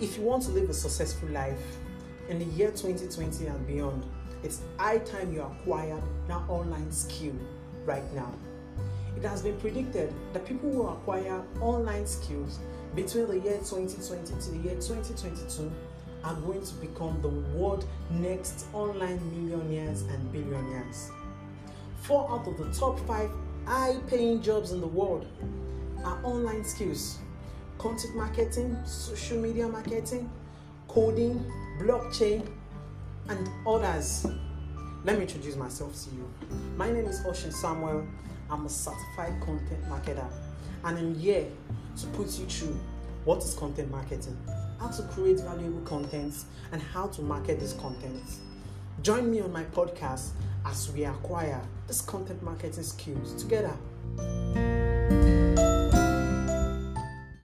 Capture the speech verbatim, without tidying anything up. If you want to live a successful life in the year twenty twenty and beyond, it's high time you acquired that online skill right now. It has been predicted that people who acquire online skills between the year twenty twenty to the year twenty twenty-two are going to become the world's next online millionaires and billionaires. Four out of the top five high-paying jobs in the world are online skills: content marketing, social media marketing, coding, blockchain, and others. Let me introduce myself to you. My name is Ocean Samuel. I'm a certified content marketer, and I'm here to put you through what is content marketing, how to create valuable content, and how to market this content. Join me on my podcast as we acquire this content marketing skills together.